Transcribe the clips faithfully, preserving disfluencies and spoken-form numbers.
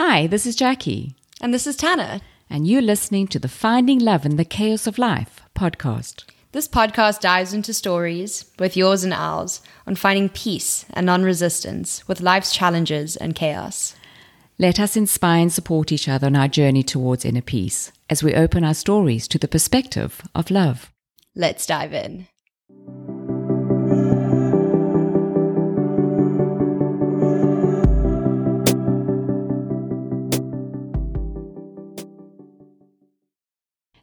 Hi, this is Jacqui. And this is Tanagh. And you're listening to the Finding Love in the Chaos of Life podcast. This podcast dives into stories, both yours and ours, on finding peace and non-resistance with life's challenges and chaos. Let us inspire and support each other on our journey towards inner peace as we open our stories to the perspective of love. Let's dive in.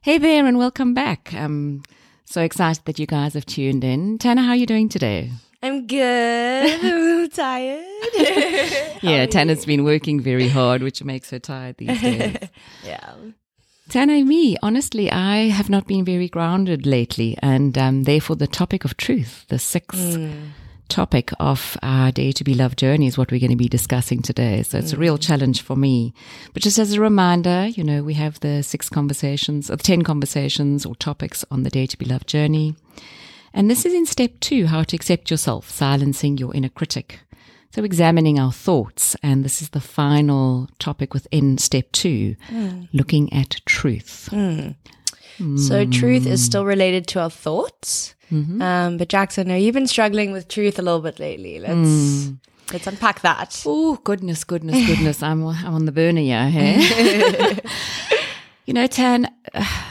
Hey there and welcome back. Um, so excited that you guys have tuned in. Tanagh, how are you doing today? I'm good. I'm a little tired. Yeah, Tanagh's been working very hard, which makes her tired these days. Yeah. Tanagh, me, honestly, I have not been very grounded lately, and um, therefore the topic of truth, the sixth mm. topic of our Dare to Be Love journey is what we're going to be discussing today. So it's mm. a real challenge for me. But just as a reminder, you know, we have the six conversations, or the ten conversations or topics on the Dare to Be Love journey. And this is in step two, how to accept yourself, silencing your inner critic. So examining our thoughts, and this is the final topic within step two, mm. looking at truth. Mm. Mm. So truth is still related to our thoughts, mm-hmm. um, but Jackson, no, you've been struggling with truth a little bit lately. Let's mm. let's unpack that. Oh, goodness, goodness, goodness. I'm, I'm on the burner here. Hey? You know, Tan, uh,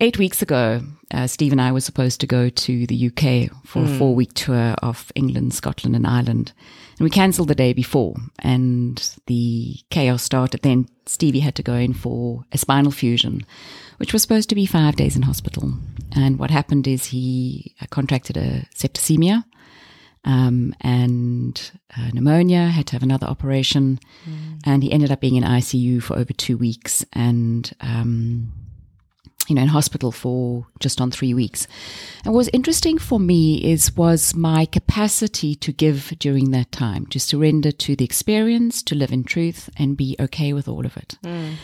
eight weeks ago, Uh, Steve and I were supposed to go to the U K for mm. a four-week tour of England, Scotland and Ireland. And we cancelled the day before and the chaos started. Then Stevie had to go in for a spinal fusion, which was supposed to be five days in hospital. And what happened is he contracted a septicemia um, and uh, pneumonia, had to have another operation. Mm. And he ended up being in I C U for over two weeks and um you know, in hospital for just on three weeks. And what was interesting for me is was my capacity to give during that time, to surrender to the experience, to live in truth and be okay with all of it. Mm.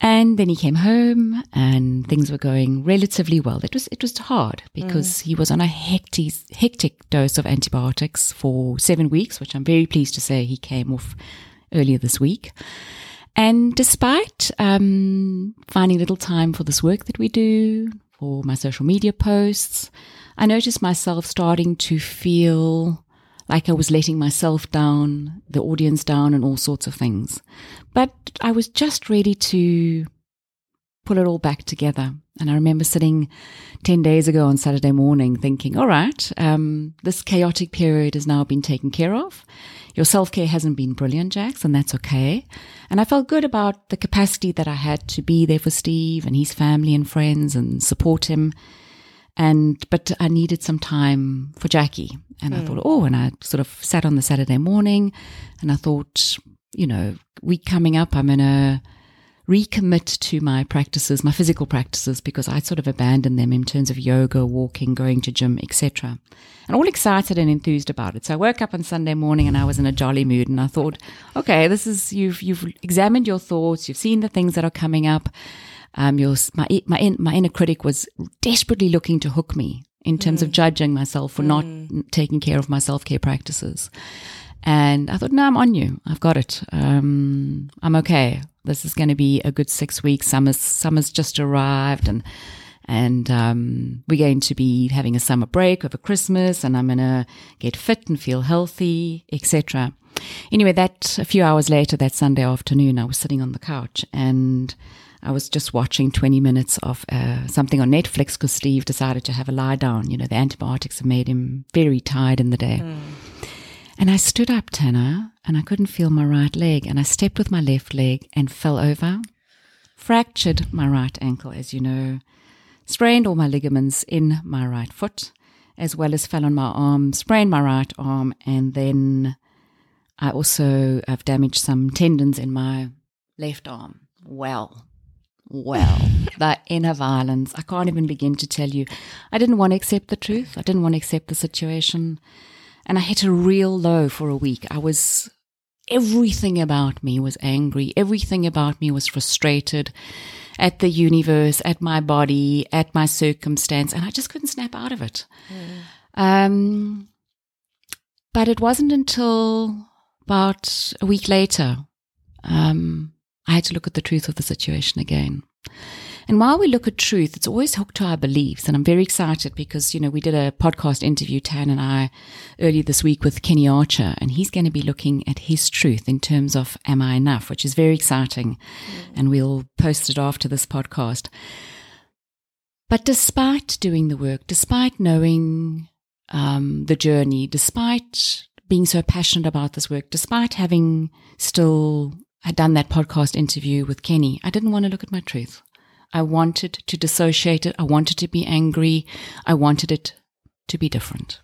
And then he came home and things were going relatively well. It was it was hard because mm. he was on a hectic, hectic dose of antibiotics for seven weeks, which I'm very pleased to say he came off earlier this week. And despite um, finding little time for this work that we do, for my social media posts, I noticed myself starting to feel like I was letting myself down, the audience down, and all sorts of things. But I was just ready to pull it all back together. And I remember sitting ten days ago on Saturday morning thinking, all right, um, this chaotic period has now been taken care of. Your self-care hasn't been brilliant, Jax, and that's okay. And I felt good about the capacity that I had to be there for Steve and his family and friends and support him. And but I needed some time for Jacqui. And mm. I thought, oh, and I sort of sat on the Saturday morning and I thought, you know, week coming up, I'm going to recommit to my practices, my physical practices, because I sort of abandoned them in terms of yoga, walking, going to gym, et cetera. And all excited and enthused about it. So I woke up on Sunday morning and I was in a jolly mood and I thought, okay, this is, you've you've examined your thoughts, you've seen the things that are coming up. Um, your my my, in, my inner critic was desperately looking to hook me in terms mm. of judging myself for mm. not taking care of my self-care practices. And I thought, no, I'm on you. I've got it. Um, I'm okay. This is going to be a good six weeks. Summer's, summer's just arrived and and um, we're going to be having a summer break over Christmas and I'm going to get fit and feel healthy, et cetera. Anyway, that a few hours later, that Sunday afternoon, I was sitting on the couch and I was just watching twenty minutes of uh, something on Netflix because Steve decided to have a lie down. You know, the antibiotics have made him very tired in the day. Mm. And I stood up, Tanagh, and I couldn't feel my right leg. And I stepped with my left leg and fell over, fractured my right ankle, as you know, sprained all my ligaments in my right foot, as well as fell on my arm, sprained my right arm. And then I also have damaged some tendons in my left arm. Well, well, that inner violence, I can't even begin to tell you. I didn't want to accept the truth. I didn't want to accept the situation. And I hit a real low for a week. I was, everything about me was angry. Everything about me was frustrated at the universe, at my body, at my circumstance. And I just couldn't snap out of it. Mm. Um, but it wasn't until about a week later, um, I had to look at the truth of the situation again. And while we look at truth, it's always hooked to our beliefs. And I'm very excited because, you know, we did a podcast interview, Tan and I, earlier this week with Kenny Archer, and he's going to be looking at his truth in terms of am I enough, which is very exciting. Mm. And we'll post it after this podcast. But despite doing the work, despite knowing um, the journey, despite being so passionate about this work, despite having still had done that podcast interview with Kenny, I didn't want to look at my truth. I wanted to dissociate it. I wanted to be angry. I wanted it to be different.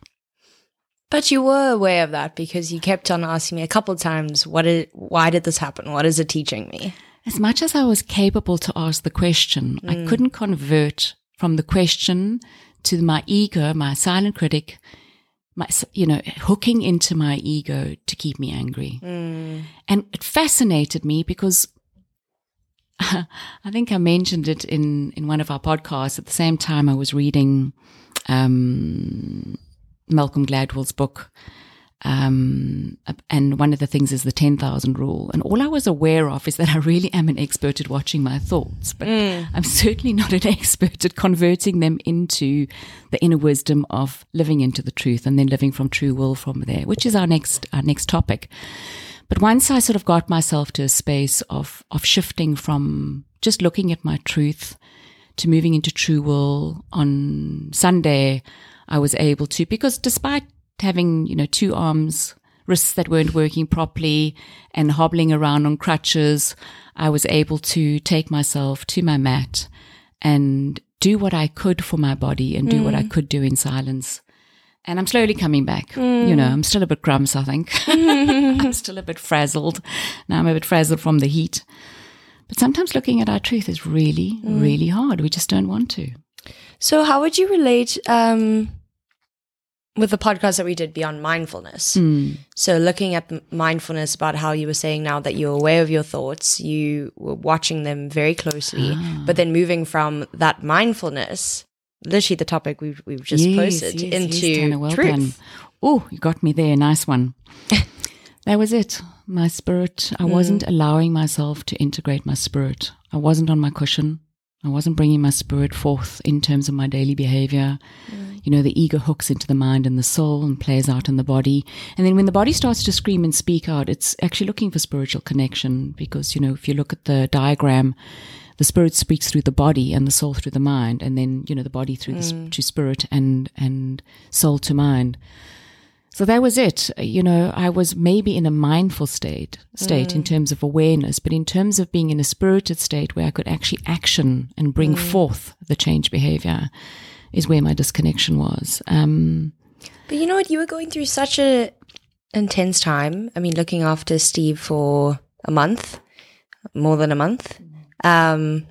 But you were aware of that because you kept on asking me a couple of times, "What is, why did this happen? What is it teaching me?" As much as I was capable to ask the question, mm. I couldn't convert from the question to my ego, my silent critic, my, you know, hooking into my ego to keep me angry. Mm. And it fascinated me because I think I mentioned it in, in one of our podcasts. At the same time, I was reading um, Malcolm Gladwell's book, um, and one of the things is the ten thousand rule. And all I was aware of is that I really am an expert at watching my thoughts, but mm. I'm certainly not an expert at converting them into the inner wisdom of living into the truth and then living from true will from there, which is our next our next topic. But once I sort of got myself to a space of of shifting from just looking at my truth to moving into true will, on Sunday I was able to, because despite having, you know, two arms, wrists that weren't working properly and hobbling around on crutches, I was able to take myself to my mat and do what I could for my body and do mm. what I could do in silence. And I'm slowly coming back. Mm. You know, I'm still a bit grumps, I think. I'm still a bit frazzled. Now I'm a bit frazzled from the heat. But sometimes looking at our truth is really, mm. really hard. We just don't want to. So how would you relate um, with the podcast that we did, Beyond Mindfulness? Mm. So looking at mindfulness, about how you were saying now that you're aware of your thoughts, you were watching them very closely, ah. but then moving from that mindfulness, literally the topic we've, we've just yes, posted, yes, into yes, Tanagh, well truth. Oh, you got me there. Nice one. That was it. My spirit. I mm. wasn't allowing myself to integrate my spirit. I wasn't on my cushion. I wasn't bringing my spirit forth in terms of my daily behavior. Mm. You know, the ego hooks into the mind and the soul and plays out in the body. And then when the body starts to scream and speak out, it's actually looking for spiritual connection because, you know, if you look at the diagram, the spirit speaks through the body and the soul through the mind, and then, you know, the body through mm. the, to spirit and and soul to mind. So that was it. You know, I was maybe in a mindful state, state mm. in terms of awareness, but in terms of being in a spirited state where I could actually action and bring mm. forth the change behavior is where my disconnection was. Um, but you know what? You were going through such a intense time. I mean, looking after Steve for a month, more than a month. Um,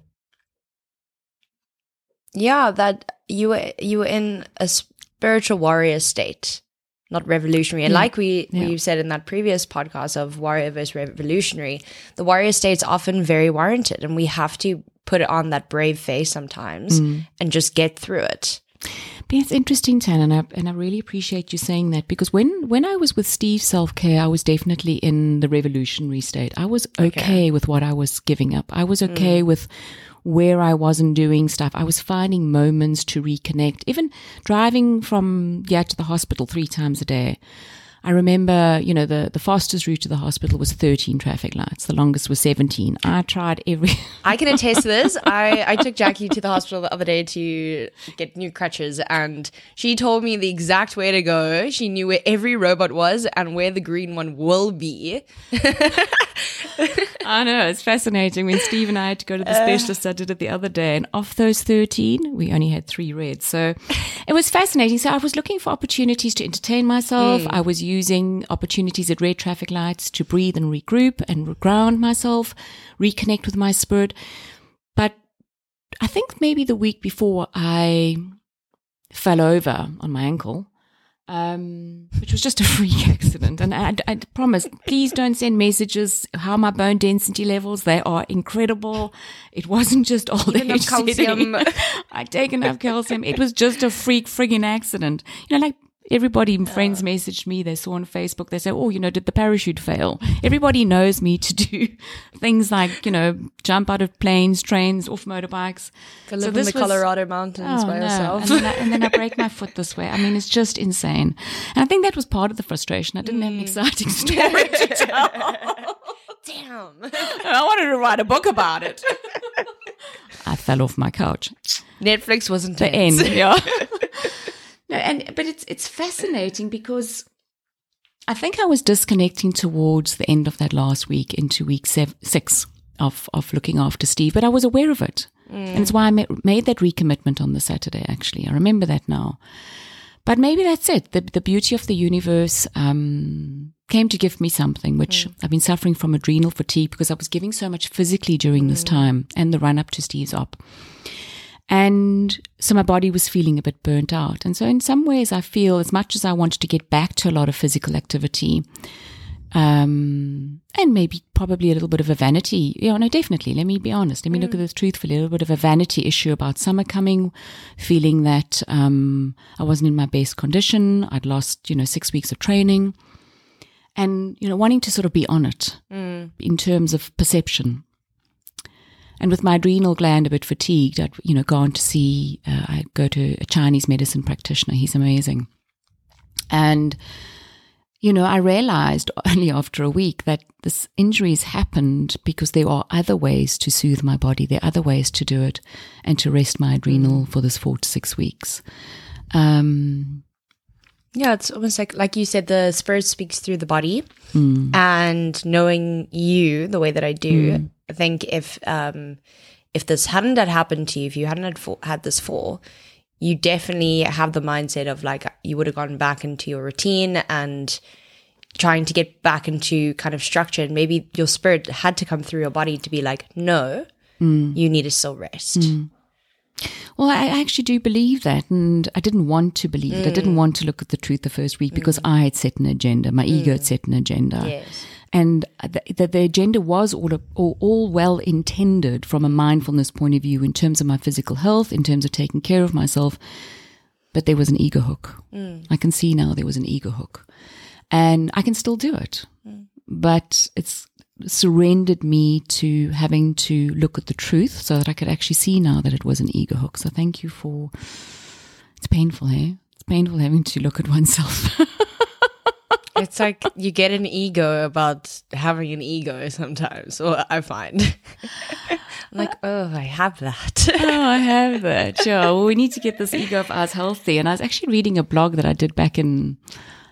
yeah, that you were, you were in a spiritual warrior state, not revolutionary. And yeah. like we, yeah. we said in that previous podcast of warrior versus revolutionary, the warrior state's often very warranted, and we have to put it on that brave face sometimes mm. and just get through it. But it's interesting, Tan, and I, and I really appreciate you saying that, because when, when I was with Steve Self-Care, I was definitely in the revolutionary state. I was okay, okay. with what I was giving up. I was okay mm. with where I wasn't doing stuff. I was finding moments to reconnect. Even driving from yeah to the hospital three times a day. I remember, you know, the, the fastest route to the hospital was thirteen traffic lights. The longest was seventeen. I tried every... I can attest to this. I, I took Jacqui to the hospital the other day to get new crutches, and she told me the exact way to go. She knew where every robot was and where the green one will be. I know. It's fascinating. When Steve and I had to go to the specialist, I did it the other day, and of those thirteen, we only had three reds. So it was fascinating. So I was looking for opportunities to entertain myself. Mm. I was using opportunities at red traffic lights to breathe and regroup and reground myself, reconnect with my spirit. But I think maybe the week before I fell over on my ankle, um, which was just a freak accident. And I, I promise, please don't send messages how my bone density levels, they are incredible. It wasn't just old age calcium. I'd taken enough calcium. It was just a freak friggin' accident. You know, like, Everybody, yeah. friends messaged me, they saw on Facebook, they say, oh, you know, did the parachute fail? Everybody knows me to do things like, you know, jump out of planes, trains, off motorbikes. Go live so in this the was, Colorado mountains oh, by no. yourself. And then, I, and then I break my foot this way. I mean, it's just insane. And I think that was part of the frustration. I didn't mm. have an exciting story to tell. Damn. I wanted to write a book about it. I fell off my couch. Netflix wasn't the end. Yeah. No, and but it's it's fascinating because I think I was disconnecting towards the end of that last week into week seven, six of of looking after Steve, but I was aware of it, mm. and it's why I made, made that recommitment on the Saturday. Actually, I remember that now. But maybe that's it. The the beauty of the universe um, came to give me something, which mm. I've been suffering from adrenal fatigue because I was giving so much physically during mm. this time and the run up to Steve's op. And so my body was feeling a bit burnt out. And so in some ways I feel as much as I wanted to get back to a lot of physical activity um, and maybe probably a little bit of a vanity. Yeah, no, definitely. Let me be honest. Let me mm. look at this truthfully. A little bit of a vanity issue about summer coming, feeling that um, I wasn't in my best condition. I'd lost, you know, six weeks of training and, you know, wanting to sort of be on it mm. in terms of perception. And with my adrenal gland a bit fatigued, I'd, you know, gone to see, uh, I go to a Chinese medicine practitioner. He's amazing. And, you know, I realized only after a week that this injury has happened because there are other ways to soothe my body. There are other ways to do it and to rest my adrenal for this four to six weeks. Um Yeah, it's almost like, like you said, the spirit speaks through the body. Mm. And knowing you the way that I do, mm. I think if um, if this hadn't had happened to you, if you hadn't had, for, had this fall, you definitely have the mindset of like you would have gone back into your routine and trying to get back into kind of structure. And maybe your spirit had to come through your body to be like, no, mm. you need to still rest. Mm. Well, I actually do believe that, and I didn't want to believe mm. it. I didn't want to look at the truth the first week because mm. I had set an agenda. My mm. ego had set an agenda. Yes. And the, the, the agenda was all, all, all well intended from a mindfulness point of view in terms of my physical health, in terms of taking care of myself, but there was an ego hook. Mm. I can see now there was an ego hook. And I can still do it, mm. but it's surrendered me to having to look at the truth so that I could actually see now that it was an ego hook. So thank you for, it's painful, eh? It's painful having to look at oneself. It's like you get an ego about having an ego sometimes, or I find. I'm like, oh, I have that. oh, I have that. Sure. Well, we need to get this ego of ours healthy. And I was actually reading a blog that I did back in,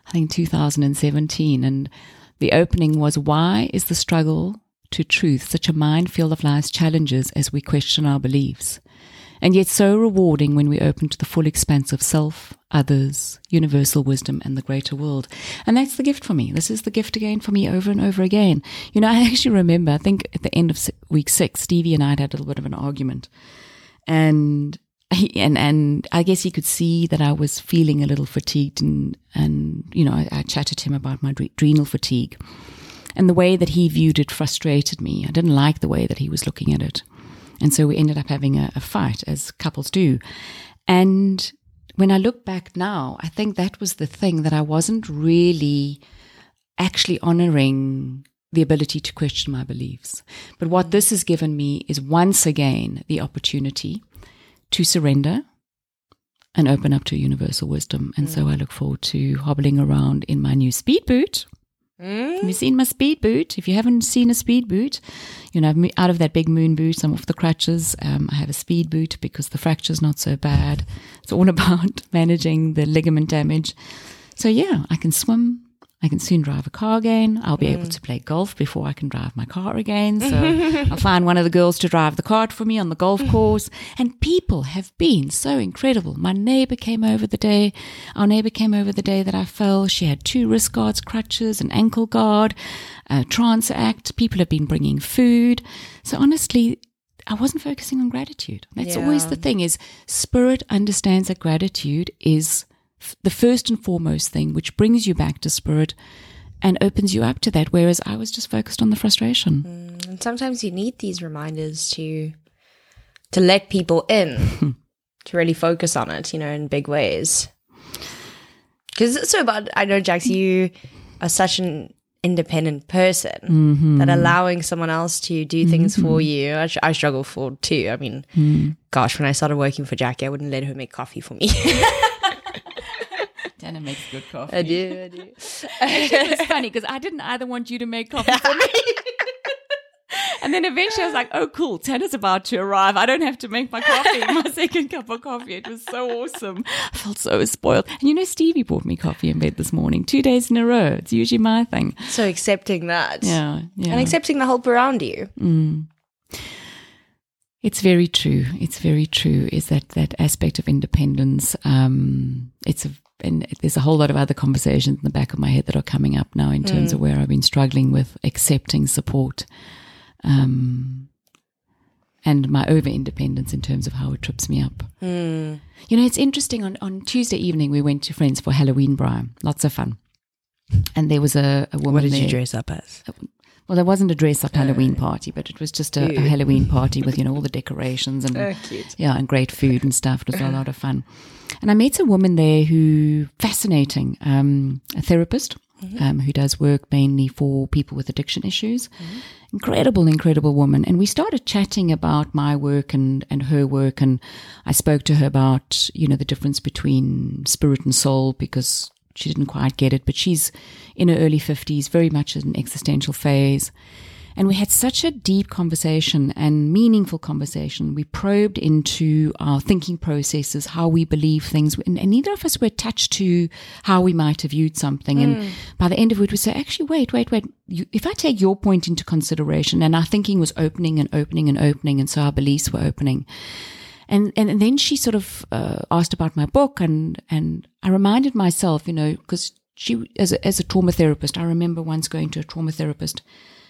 I think, two thousand seventeen. And the opening was, why is the struggle to truth such a minefield of life's challenges as we question our beliefs? And yet so rewarding when we open to the full expanse of self, others, universal wisdom, and the greater world. And that's the gift for me. This is the gift again for me over and over again. You know, I actually remember, I think at the end of week six, Stevie and I had, had a little bit of an argument. And he, and and I guess he could see that I was feeling a little fatigued. And, and you know, I, I chatted to him about my adrenal fatigue. And the way that he viewed it frustrated me. I didn't like the way that he was looking at it. And so we ended up having a, a fight, as couples do. And when I look back now, I think that was the thing, that I wasn't really actually honoring the ability to question my beliefs. But what this has given me is once again the opportunity to surrender and open up to universal wisdom. And mm. so I look forward to hobbling around in my new speed boot. Mm. Have you seen my speed boot? If you haven't seen a speed boot, you know, I'm out of that big moon boot, I'm off the crutches. Um, I have a speed boot because the fracture's not so bad. It's all about managing the ligament damage. So, yeah, I can swim. I can soon drive a car again. I'll be mm. able to play golf before I can drive my car again. So I'll find one of the girls to drive the cart for me on the golf course. And people have been so incredible. My neighbor came over the day. Our neighbor came over the day that I fell. She had two wrist guards, crutches, an ankle guard, a transact. People have been bringing food. So honestly, I wasn't focusing on gratitude. That's yeah. always the thing, is spirit understands that gratitude is the first and foremost thing, which brings you back to spirit and opens you up to that, whereas I was just focused on the frustration. Mm, and sometimes you need these reminders to to let people in, to really focus on it, you know, in big ways. Because it's so bad. I know, Jax, you are such an independent person mm-hmm. that allowing someone else to do things mm-hmm. for you, I, I struggle for too. I mean, mm. gosh, when I started working for Jacqui, I wouldn't let her make coffee for me. Tanagh makes good coffee. I do, I do. It's funny because I didn't either want you to make coffee for me. And then eventually I was like, oh, cool, Tanagh's about to arrive. I don't have to make my coffee, my second cup of coffee. It was so awesome. I felt so spoiled. And you know, Stevie bought me coffee in bed this morning, two days in a row. It's usually my thing. So accepting that. Yeah. yeah. And accepting the help around you. Mm. It's very true. It's very true is that that aspect of independence. Um, it's a, and there's a whole lot of other conversations in the back of my head that are coming up now in terms mm. of where I've been struggling with accepting support. Um, and my over-independence in terms of how it trips me up. Mm. You know, it's interesting. On, on Tuesday evening, we went to friends for Halloween Brian. Lots of fun. And there was a, a woman What did there. you dress up as? Well, there wasn't a dress-up oh. Halloween party, but it was just a, a Halloween party with, you know, all the decorations and oh, cute. yeah, and great food and stuff. It was a lot of fun. And I met a woman there who, fascinating, um, a therapist. Mm-hmm. Um, who does work mainly for people with addiction issues. Mm-hmm. Incredible, incredible woman. And we started chatting about my work and, and her work. And I spoke to her about, you know, the difference between spirit and soul because she didn't quite get it. But she's in her early fifties, very much in an existential phase. And we had such a deep conversation and meaningful conversation. We probed into our thinking processes, how we believe things. And, and neither of us were attached to how we might have viewed something. Mm. And by the end of it, we say, actually, wait, wait, wait. You, if I take your point into consideration, and our thinking was opening and opening and opening, and so our beliefs were opening. And and, and then she sort of uh, asked about my book, and, and I reminded myself, you know, because she, as a, as a trauma therapist, I remember once going to a trauma therapist.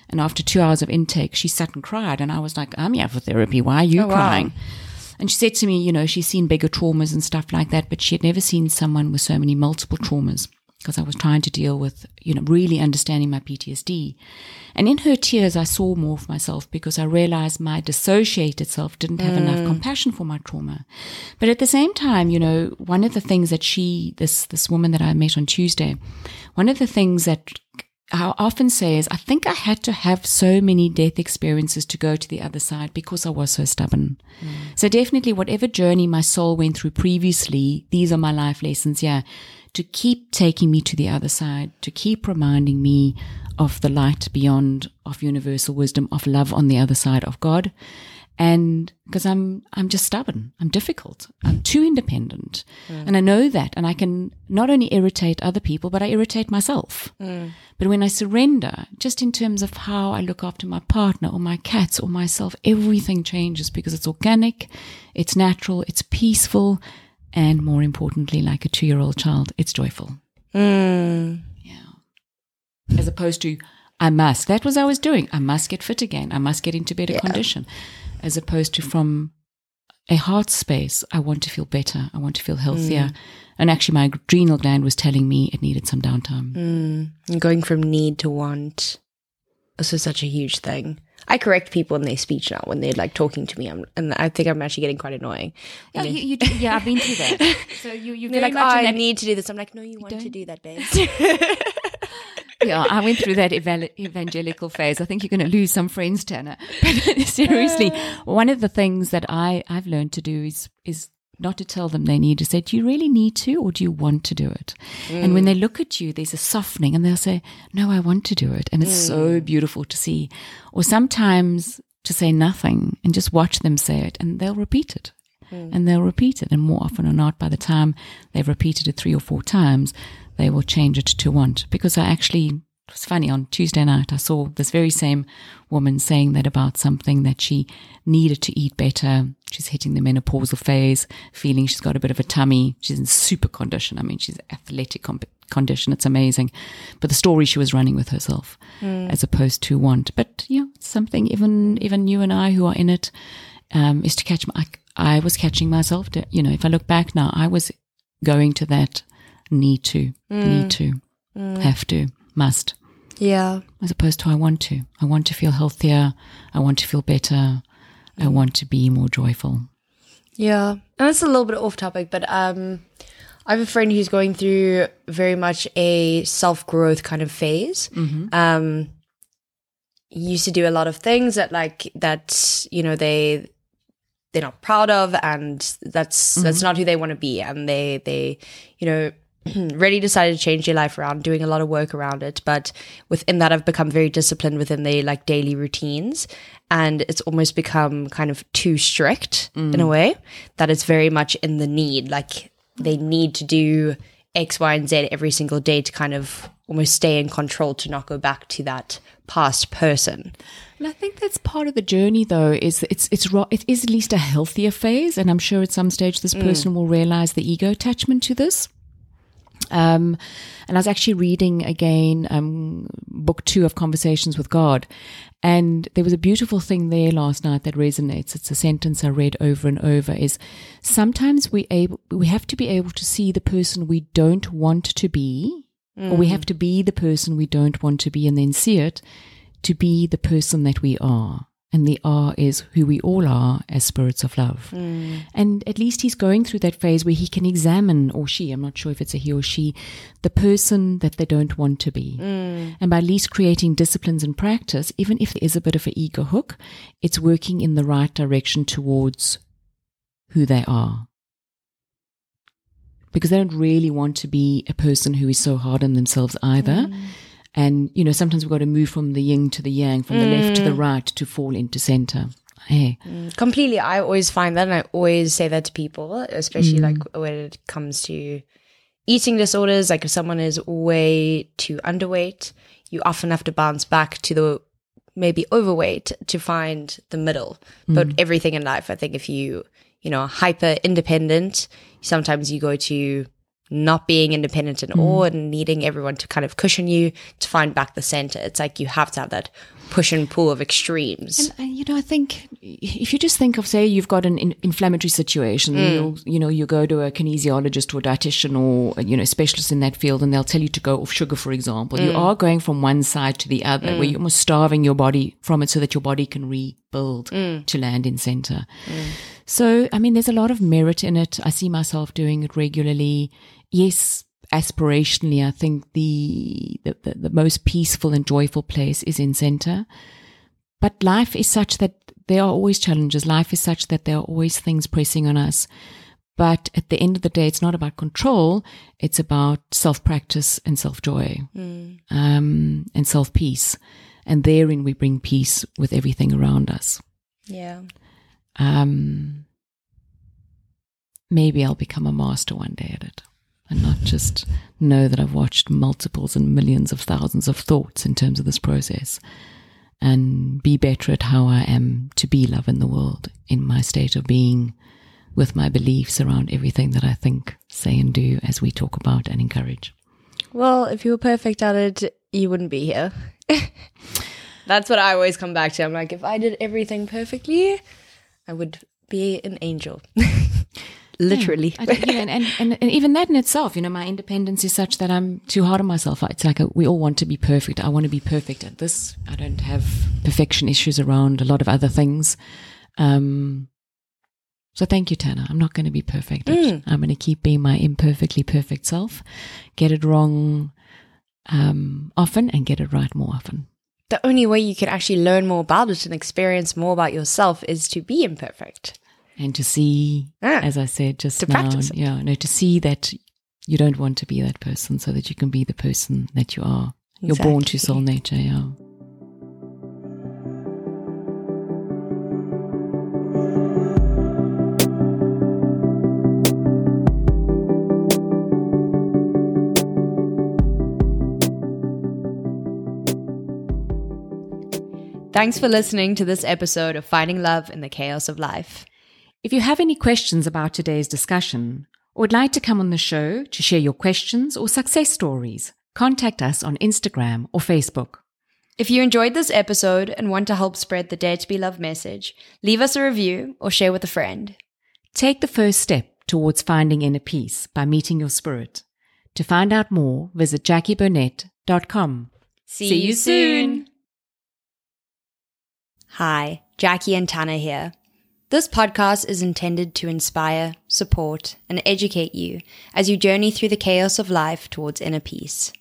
And after two hours of intake, she sat and cried. And I was like, I'm here for therapy. Why are you oh, crying? Wow. And she said to me, you know, she's seen bigger traumas and stuff like that, but she had never seen someone with so many multiple traumas because I was trying to deal with, you know, really understanding my P T S D. And in her tears, I saw more of myself because I realized my dissociated self didn't have mm. enough compassion for my trauma. But at the same time, you know, one of the things that she, this this woman that I met on Tuesday, one of the things that I often say is I think I had to have so many death experiences to go to the other side because I was so stubborn. Mm. So definitely whatever journey my soul went through previously, these are my life lessons, yeah, to keep taking me to the other side, to keep reminding me of the light beyond, of universal wisdom, of love on the other side of God. And because I'm, I'm just stubborn, I'm difficult, I'm too independent. Mm. And I know that. And I can not only irritate other people, but I irritate myself. Mm. But when I surrender, just in terms of how I look after my partner or my cats or myself, everything changes because it's organic, it's natural, it's peaceful. And more importantly, like a two-year-old child, it's joyful. Mm. Yeah. As opposed to, I must. That was what I was doing. I must get fit again. I must get into better yeah. condition. As opposed to from a heart space, I want to feel better. I want to feel healthier. Mm. And actually my adrenal gland was telling me it needed some downtime. Mm. And going from need to want is such a huge thing. I correct people in their speech now when they're like talking to me, I'm, and I think I'm actually getting quite annoying. Oh, you, you do, yeah, I've been through that. So you, you've been like, oh, I need to do this. I'm like, no, you, you want don't. to do that, babe. Yeah, I went through that eval- evangelical phase. I think you're going to lose some friends, Tanagh. But seriously, one of the things that I, I've learned to do is is not to tell them they need to say, do you really need to or do you want to do it? Mm. And when they look at you, there's a softening and they'll say, no, I want to do it. And it's mm. so beautiful to see. Or sometimes to say nothing and just watch them say it and they'll repeat it. Mm. And they'll repeat it. And more often or not, by the time they've repeated it three or four times, they will change it to want. Because I actually, it was funny, on Tuesday night, I saw this very same woman saying that about something that she needed to eat better. She's hitting the menopausal phase, feeling she's got a bit of a tummy. She's in super condition. I mean, she's athletic comp- condition. It's amazing. But the story she was running with herself mm. as opposed to want. But yeah, something even, even you and I who are in it um, is to catch my... I, I was catching myself. To, you know, if I look back now, I was going to that need to, mm. need to, mm. have to, must. Yeah. As opposed to I want to. I want to feel healthier. I want to feel better. Mm. I want to be more joyful. Yeah. And it's a little bit off topic, but um, I have a friend who's going through very much a self-growth kind of phase. Mm-hmm. Um, used to do a lot of things that like, that, you know, they, they're not proud of, and that's, mm-hmm. that's not who they want to be. And they, they, you know, really decided to change their life around, doing a lot of work around it. But within that, I've become very disciplined within their like daily routines, and it's almost become kind of too strict mm. in a way that it's very much in the need. Like they need to do X, Y, and Z every single day to kind of almost stay in control, to not go back to that past person. And I think that's part of the journey, though, is it's it's it is at least a healthier phase. And I'm sure at some stage this person mm. will realize the ego attachment to this. Um, and I was actually reading again um, book two of Conversations with God, and there was a beautiful thing there last night that resonates. It's a sentence I read over and over, is sometimes we able we have to be able to see the person we don't want to be, mm. or we have to be the person we don't want to be and then see it, to be the person that we are. And the R is who we all are as spirits of love. Mm. And at least he's going through that phase where he can examine, or she, I'm not sure if it's a he or she, the person that they don't want to be. Mm. And by at least creating disciplines and practice, even if there is a bit of an ego hook, it's working in the right direction towards who they are. Because they don't really want to be a person who is so hard on themselves either. Mm. And, you know, sometimes we've got to move from the yin to the yang, from mm. the left to the right, to fall into center. Hey. Mm. Completely. I always find that, and I always say that to people, especially mm. like when it comes to eating disorders. Like if someone is way too underweight, you often have to bounce back to the maybe overweight to find the middle. Mm. But everything in life, I think if you, you know, are hyper independent, sometimes you go to not being independent at all mm. and needing everyone to kind of cushion you to find back the center. It's like you have to have that push and pull of extremes. And, and you know, I think if you just think of, say, you've got an in- inflammatory situation, mm. you'll, you know, you go to a kinesiologist or a dietitian or, you know, specialist in that field, and they'll tell you to go off sugar, for example. Mm. You are going from one side to the other, mm. where you're almost starving your body from it so that your body can rebuild mm. to land in center. Mm. So, I mean, there's a lot of merit in it. I see myself doing it regularly. Yes, aspirationally, I think the, the, the, the most peaceful and joyful place is in center. But life is such that there are always challenges. Life is such that there are always things pressing on us. But at the end of the day, it's not about control. It's about self-practice and self-joy mm. um, and self-peace. And therein we bring peace with everything around us. Yeah. Um. Maybe I'll become a master one day at it. And not just know that I've watched multiples and millions of thousands of thoughts in terms of this process, and be better at how I am to be love in the world, in my state of being, with my beliefs around everything that I think, say, and do, as we talk about and encourage. Well, if you were perfect at it, you wouldn't be here. That's what I always come back to. I'm like, if I did everything perfectly, I would be an angel. Literally. Yeah, I do, yeah, and, and, and, and even that in itself, you know, my independence is such that I'm too hard on myself. It's like a, we all want to be perfect. I want to be perfect at this. I don't have perfection issues around a lot of other things. Um, so thank you, Tanagh. I'm not going to be perfect. Mm. I'm going to keep being my imperfectly perfect self, get it wrong um, often and get it right more often. The only way you can actually learn more about it and experience more about yourself is to be imperfect. And to see, ah, as I said just to now, practice it. Yeah, no, to see that you don't want to be that person so that you can be the person that you are. Exactly. You're born to soul nature, yeah. Thanks for listening to this episode of Finding Love in the Chaos of Life. If you have any questions about today's discussion, or would like to come on the show to share your questions or success stories, contact us on Instagram or Facebook. If you enjoyed this episode and want to help spread the Dare to Be Love message, leave us a review or share with a friend. Take the first step towards finding inner peace by meeting your spirit. To find out more, visit Jacqui Bonnet dot com. See, See you soon! Hi, Jacqui and Tanagh here. This podcast is intended to inspire, support, and educate you as you journey through the chaos of life towards inner peace.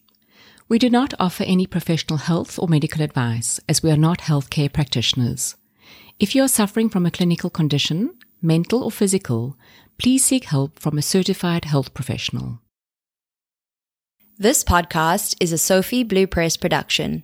We do not offer any professional health or medical advice, as we are not healthcare practitioners. If you are suffering from a clinical condition, mental or physical, please seek help from a certified health professional. This podcast is a Sophie Blue Press production